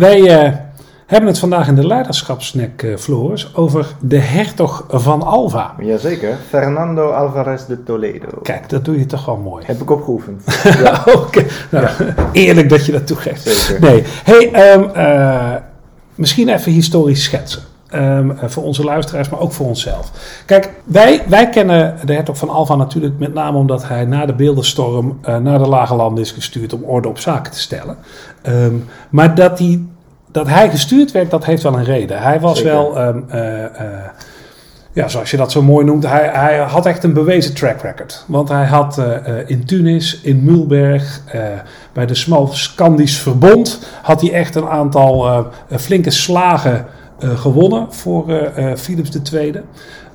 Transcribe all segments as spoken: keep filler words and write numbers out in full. Wij uh, hebben het vandaag in de leiderschapsnack, uh, Floris, over de hertog van Alva. Jazeker, Fernando Alvarez de Toledo. Kijk, dat doe je toch wel mooi. Heb ik opgeoefend. Ja. Oké, okay. Nou, ja. Eerlijk dat je dat toegeeft. Zeker. Nee. Hey, um, uh, misschien even historisch schetsen. Um, voor onze luisteraars, maar ook voor onszelf. Kijk, wij, wij kennen de hertog van Alva natuurlijk met name omdat hij na de Beeldenstorm uh, naar de Lage Landen is gestuurd om orde op zaken te stellen. Um, maar dat, die, dat hij gestuurd werd, dat heeft wel een reden. Hij was Zeker. wel, um, uh, uh, ja, zoals je dat zo mooi noemt, hij, hij had echt een bewezen track record. Want hij had uh, uh, in Tunis, in Mühlberg, uh, bij de Smalkaldisch Verbond, had hij echt een aantal uh, flinke slagen Uh, gewonnen voor uh, uh, Philips de Tweede.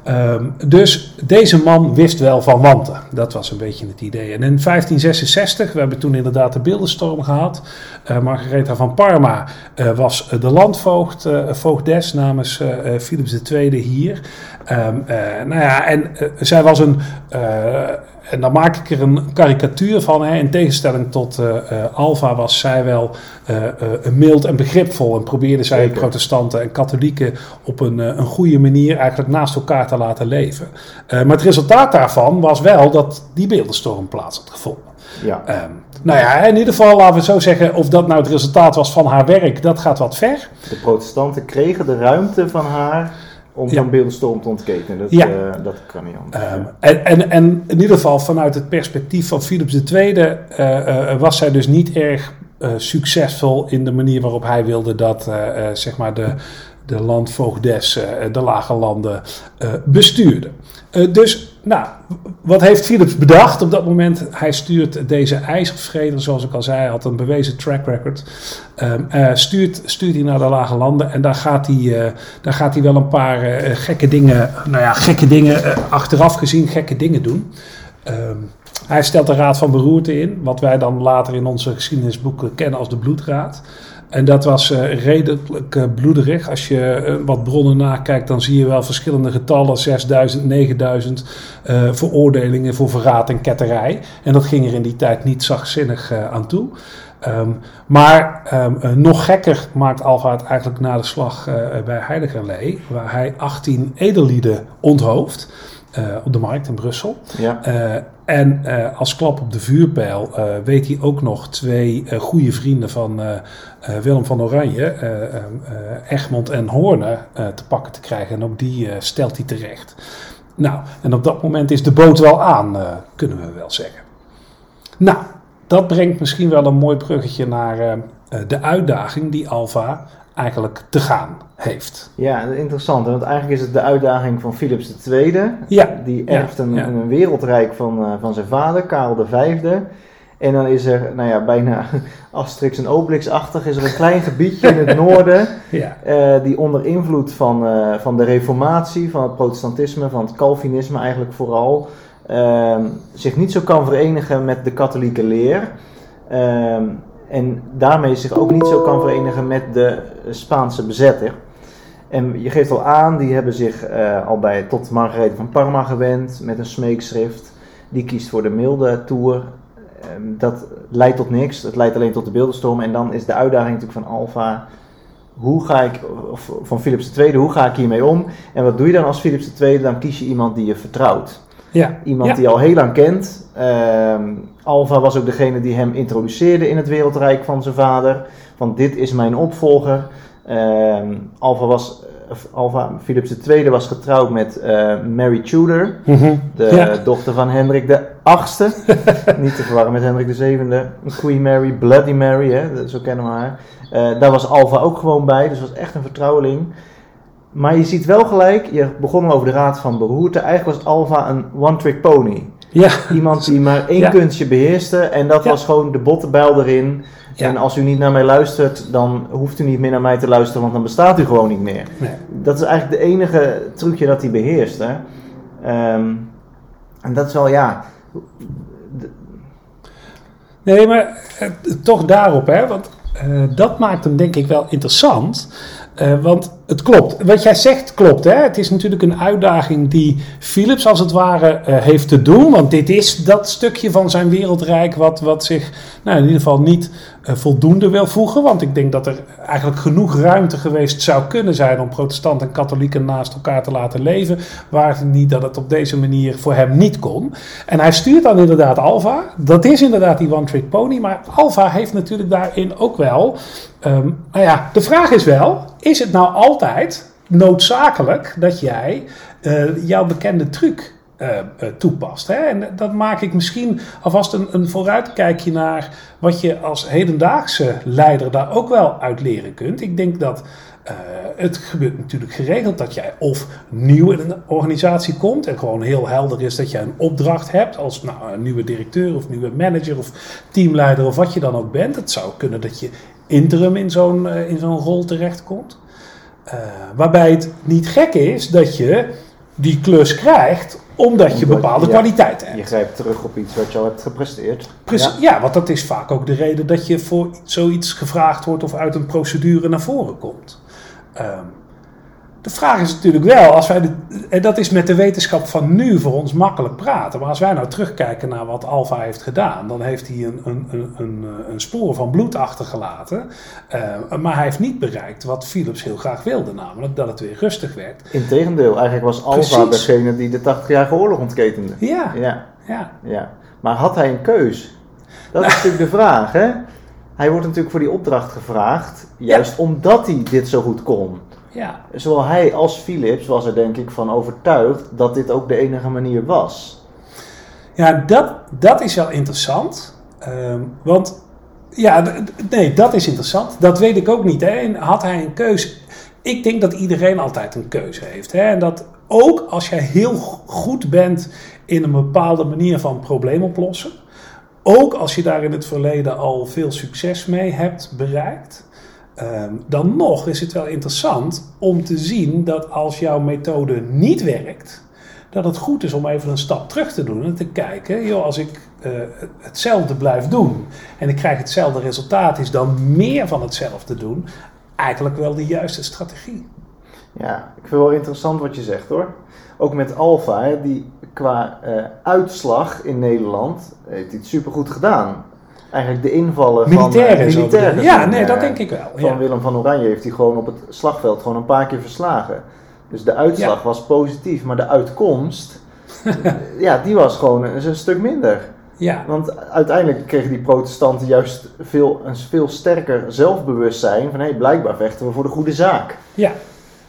Uh, dus deze man wist wel van wanten. Dat was een beetje het idee. En in vijftien zesenzestig, we hebben toen inderdaad de Beeldenstorm gehad. Uh, Margaretha van Parma uh, was de landvoogd, uh, voogdes namens uh, Philips de Tweede hier. Um, uh, nou ja, en uh, zij was een... Uh, En dan maak ik er een karikatuur van. Hè. In tegenstelling tot uh, uh, Alva was zij wel uh, uh, mild en begripvol. En probeerde zij Zeker. protestanten en katholieken op een, uh, een goede manier eigenlijk naast elkaar te laten leven. Uh, maar het resultaat daarvan was wel dat die Beeldenstorm plaats had gevonden. Ja. Um, nou ja, in ieder geval laten we zo zeggen, of dat nou het resultaat was van haar werk, dat gaat wat ver. De protestanten kregen de ruimte van haar om ja. van Beeldenstorm te ontketenen. Dat, ja. uh, dat kan niet anders. Um, en, en, en in ieder geval vanuit het perspectief van Philips de Tweede... Uh, uh, was zij dus niet erg uh, succesvol in de manier waarop hij wilde dat uh, uh, zeg maar de, de landvoogdes, uh, de lage landen uh, bestuurde. Uh, dus, nou, wat heeft Philips bedacht op dat moment? Hij stuurt deze ijzervrede, zoals ik al zei, hij had een bewezen track record. Um, uh, stuurt, stuurt hij naar de Lage Landen en daar gaat hij, uh, daar gaat hij wel een paar uh, gekke dingen, nou ja, gekke dingen, uh, achteraf gezien gekke dingen doen. Um, hij stelt de Raad van Beroerte in, wat wij dan later in onze geschiedenisboeken kennen als de Bloedraad. En dat was uh, redelijk uh, bloederig. Als je uh, wat bronnen nakijkt, dan zie je wel verschillende getallen. zesduizend, negenduizend uh, veroordelingen voor verraad en ketterij. En dat ging er in die tijd niet zachtzinnig uh, aan toe. Um, maar um, uh, nog gekker maakt Alva het eigenlijk na de slag uh, bij Heiligerlee, waar hij achttien edellieden onthoofd. Uh, op de markt in Brussel. Ja. Uh, en uh, als klap op de vuurpijl uh, weet hij ook nog twee uh, goede vrienden van uh, uh, Willem van Oranje, uh, uh, Egmond en Hoorne, uh, te pakken te krijgen. En ook die uh, stelt hij terecht. Nou, en op dat moment is de boot wel aan, uh, kunnen we wel zeggen. Nou, dat brengt misschien wel een mooi bruggetje naar uh, de uitdaging die Alva eigenlijk te gaan heeft. Ja, interessant. Want eigenlijk is het de uitdaging van Philips de Tweede. Ja, die erft ja, een, ja. een wereldrijk van, uh, van zijn vader, Karel de Vijfde. En dan is er, nou ja, bijna Asterix en Obelix-achtig, is er een klein gebiedje in het noorden ja. uh, die onder invloed van, uh, van de reformatie, van het protestantisme, van het Calvinisme eigenlijk vooral, uh, zich niet zo kan verenigen met de katholieke leer. Uh, En daarmee zich ook niet zo kan verenigen met de Spaanse bezetter. En je geeft al aan, die hebben zich uh, al bij tot Margaretha van Parma gewend met een smeekschrift. Die kiest voor de milde toer. Um, dat leidt tot niks, het leidt alleen tot de Beeldenstorm. En dan is de uitdaging natuurlijk van Alva, hoe ga ik, of van Philips de Tweede, hoe ga ik hiermee om? En wat doe je dan als Philips de Tweede? Dan kies je iemand die je vertrouwt. Ja, Iemand ja. die al heel lang kent. Uh, Alva was ook degene die hem introduceerde in het wereldrijk van zijn vader. Van dit is mijn opvolger. Uh, Alva was, Alva, Philips de Tweede was getrouwd met uh, Mary Tudor. Mm-hmm. De ja. dochter van Hendrik de Achtste. Niet te verwarren met Hendrik de Zevende. Queen Mary, Bloody Mary, hè? Zo kennen we haar. Uh, daar was Alva ook gewoon bij. Dus was echt een vertrouweling. Maar je ziet wel gelijk, je begon over de Raad van Beroerte. Eigenlijk was Alva een one-trick pony. Ja. Iemand die maar één ja. kunstje beheerste. En dat ja. was gewoon de bottenbijl erin. Ja. En als u niet naar mij luistert, dan hoeft u niet meer naar mij te luisteren. Want dan bestaat u gewoon niet meer. Nee. Dat is eigenlijk de enige trucje dat hij beheerste. Um, en dat is wel, ja... De... Nee, maar eh, toch daarop, hè. Want eh, dat maakt hem denk ik wel interessant... Uh, want het klopt. Wat jij zegt klopt. Hè? Het is natuurlijk een uitdaging die Philips als het ware uh, heeft te doen. Want dit is dat stukje van zijn wereldrijk wat, wat zich nou, in ieder geval niet uh, voldoende wil voegen. Want ik denk dat er eigenlijk genoeg ruimte geweest zou kunnen zijn om protestanten en katholieken naast elkaar te laten leven. Waar het niet dat het op deze manier voor hem niet kon. En hij stuurt dan inderdaad Alva. Dat is inderdaad die one trick pony. Maar Alva heeft natuurlijk daarin ook wel... Um, nou ja, de vraag is wel, is het nou altijd noodzakelijk dat jij uh, jouw bekende truc uh, uh, toepast? Hè? En dat maak ik misschien alvast een, een vooruitkijkje naar wat je als hedendaagse leider daar ook wel uit leren kunt. Ik denk dat uh, het gebeurt natuurlijk geregeld dat jij of nieuw in een organisatie komt en gewoon heel helder is dat jij een opdracht hebt als nou, een nieuwe directeur of nieuwe manager of teamleider of wat je dan ook bent. Het zou kunnen dat je interim in zo'n, in zo'n rol terechtkomt. Uh, waarbij het niet gek is dat je die klus krijgt omdat, omdat je bepaalde ja, kwaliteiten hebt. Je grijpt terug op iets wat je al hebt gepresteerd. Precies, ja. ja, want dat is vaak ook de reden dat je voor zoiets gevraagd wordt of uit een procedure naar voren komt. Um, de vraag is natuurlijk wel, als wij de, en dat is met de wetenschap van nu voor ons makkelijk praten, maar als wij nou terugkijken naar wat Alva heeft gedaan, dan heeft hij een, een, een, een, een spoor van bloed achtergelaten, uh, maar hij heeft niet bereikt wat Philips heel graag wilde, namelijk dat het weer rustig werd. Integendeel, eigenlijk was Alva Precies. degene die de Tachtigjarige Oorlog ontketende. Ja. Ja. Ja. ja. Maar had hij een keus? Dat nou. is natuurlijk de vraag, hè? Hij wordt natuurlijk voor die opdracht gevraagd, juist ja. omdat hij dit zo goed kon. Ja. Zowel hij als Philips was er denk ik van overtuigd dat dit ook de enige manier was. Ja, dat, dat is wel interessant. Um, want, ja, d- nee, dat is interessant. Dat weet ik ook niet. Hè. Had hij een keuze? Ik denk dat iedereen altijd een keuze heeft. Hè. En dat ook als jij heel goed bent in een bepaalde manier van probleem oplossen. Ook als je daar in het verleden al veel succes mee hebt bereikt. Um, dan nog is het wel interessant om te zien dat als jouw methode niet werkt, dat het goed is om even een stap terug te doen en te kijken, joh, als ik uh, hetzelfde blijf doen en ik krijg hetzelfde resultaat, is dan meer van hetzelfde doen eigenlijk wel de juiste strategie. Ja, ik vind het wel interessant wat je zegt hoor. Ook met Alva, hè, die qua uh, uitslag in Nederland heeft hij het supergoed gedaan. Eigenlijk de invallen militairen van uh, militairen. Ja, nee, dat denk ik wel. Van ja. Willem van Oranje heeft hij gewoon op het slagveld gewoon een paar keer verslagen. Dus de uitslag ja. was positief, maar de uitkomst, ja, die was gewoon een, een stuk minder. Ja. Want uiteindelijk kregen die protestanten juist veel, een veel sterker zelfbewustzijn van hé, hey, blijkbaar vechten we voor de goede zaak. Ja.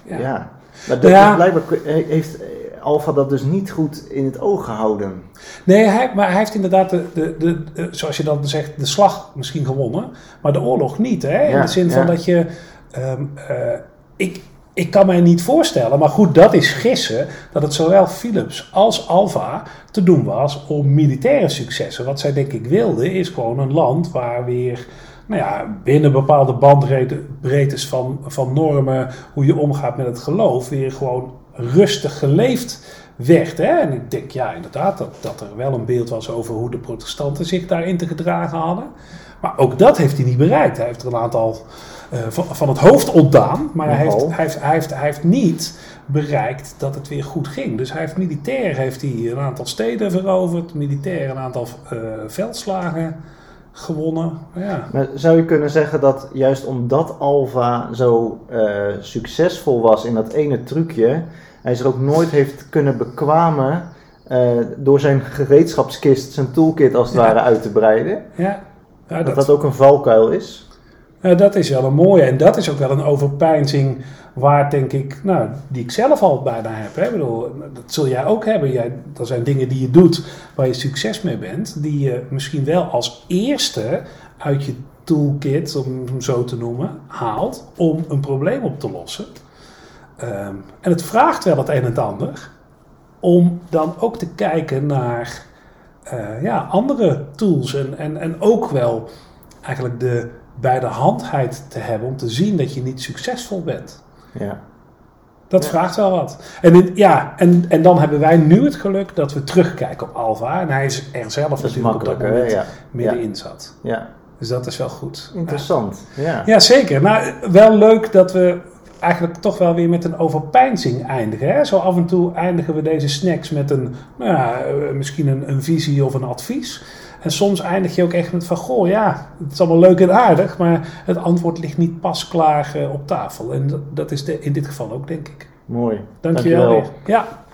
Ja. ja. Maar dat ja. blijkbaar heeft Alva dat dus niet goed in het oog gehouden. Nee, hij, maar hij heeft inderdaad, de, de, de, de, zoals je dan zegt, de slag misschien gewonnen. Maar de oorlog niet, hè? In ja, de zin ja. van dat je... Um, uh, ik, ik kan mij niet voorstellen, maar goed, dat is gissen, dat het zowel Philips als Alva te doen was om militaire successen. Wat zij denk ik wilden, is gewoon een land waar weer... Nou ja, binnen bepaalde bandbreedtes van, van normen, hoe je omgaat met het geloof, weer gewoon rustig geleefd werd. Hè? En ik denk, ja, inderdaad, dat, dat er wel een beeld was over hoe de protestanten zich daarin te gedragen hadden. Maar ook dat heeft hij niet bereikt. Hij heeft er een aantal uh, van, van het hoofd ontdaan, maar hij heeft, hij, heeft, hij, heeft, hij heeft niet bereikt dat het weer goed ging. Dus hij heeft militair heeft hij een aantal steden veroverd, militair een aantal uh, veldslagen gewonnen. Ja. Maar zou je kunnen zeggen dat juist omdat Alva zo uh, succesvol was in dat ene trucje, hij zich ook nooit heeft kunnen bekwamen uh, door zijn gereedschapskist, zijn toolkit als het ja. ware uit te breiden? Ja. Ja, dat, dat dat ook een valkuil is? Ja, dat is wel een mooie en dat is ook wel een overpeinzing waar denk ik, nou, die ik zelf al bijna heb. Hè? Ik bedoel, dat zul jij ook hebben. Jij, dat zijn dingen die je doet waar je succes mee bent, die je misschien wel als eerste uit je toolkit, om het zo te noemen, haalt om een probleem op te lossen. Um, en het vraagt wel het een en het ander om dan ook te kijken naar uh, ja, andere tools en, en, en ook wel eigenlijk de bij de handheid te hebben om te zien dat je niet succesvol bent. Ja. Dat ja. vraagt wel wat. En, dit, ja, en, en dan hebben wij nu het geluk dat we terugkijken op Alva. En hij is er zelf dat natuurlijk op dat moment ja. middenin ja. zat. Ja. Dus dat is wel goed. Interessant. Ja, ja zeker. Maar wel leuk dat we eigenlijk toch wel weer met een overpeinzing eindigen. Hè? Zo af en toe eindigen we deze snacks met een, nou ja, misschien een, een visie of een advies. En soms eindig je ook echt met van, goh ja, het is allemaal leuk en aardig, maar het antwoord ligt niet pas klaar op tafel. En dat is de, in dit geval ook, denk ik. Mooi. Dank, Dank je wel. Ja.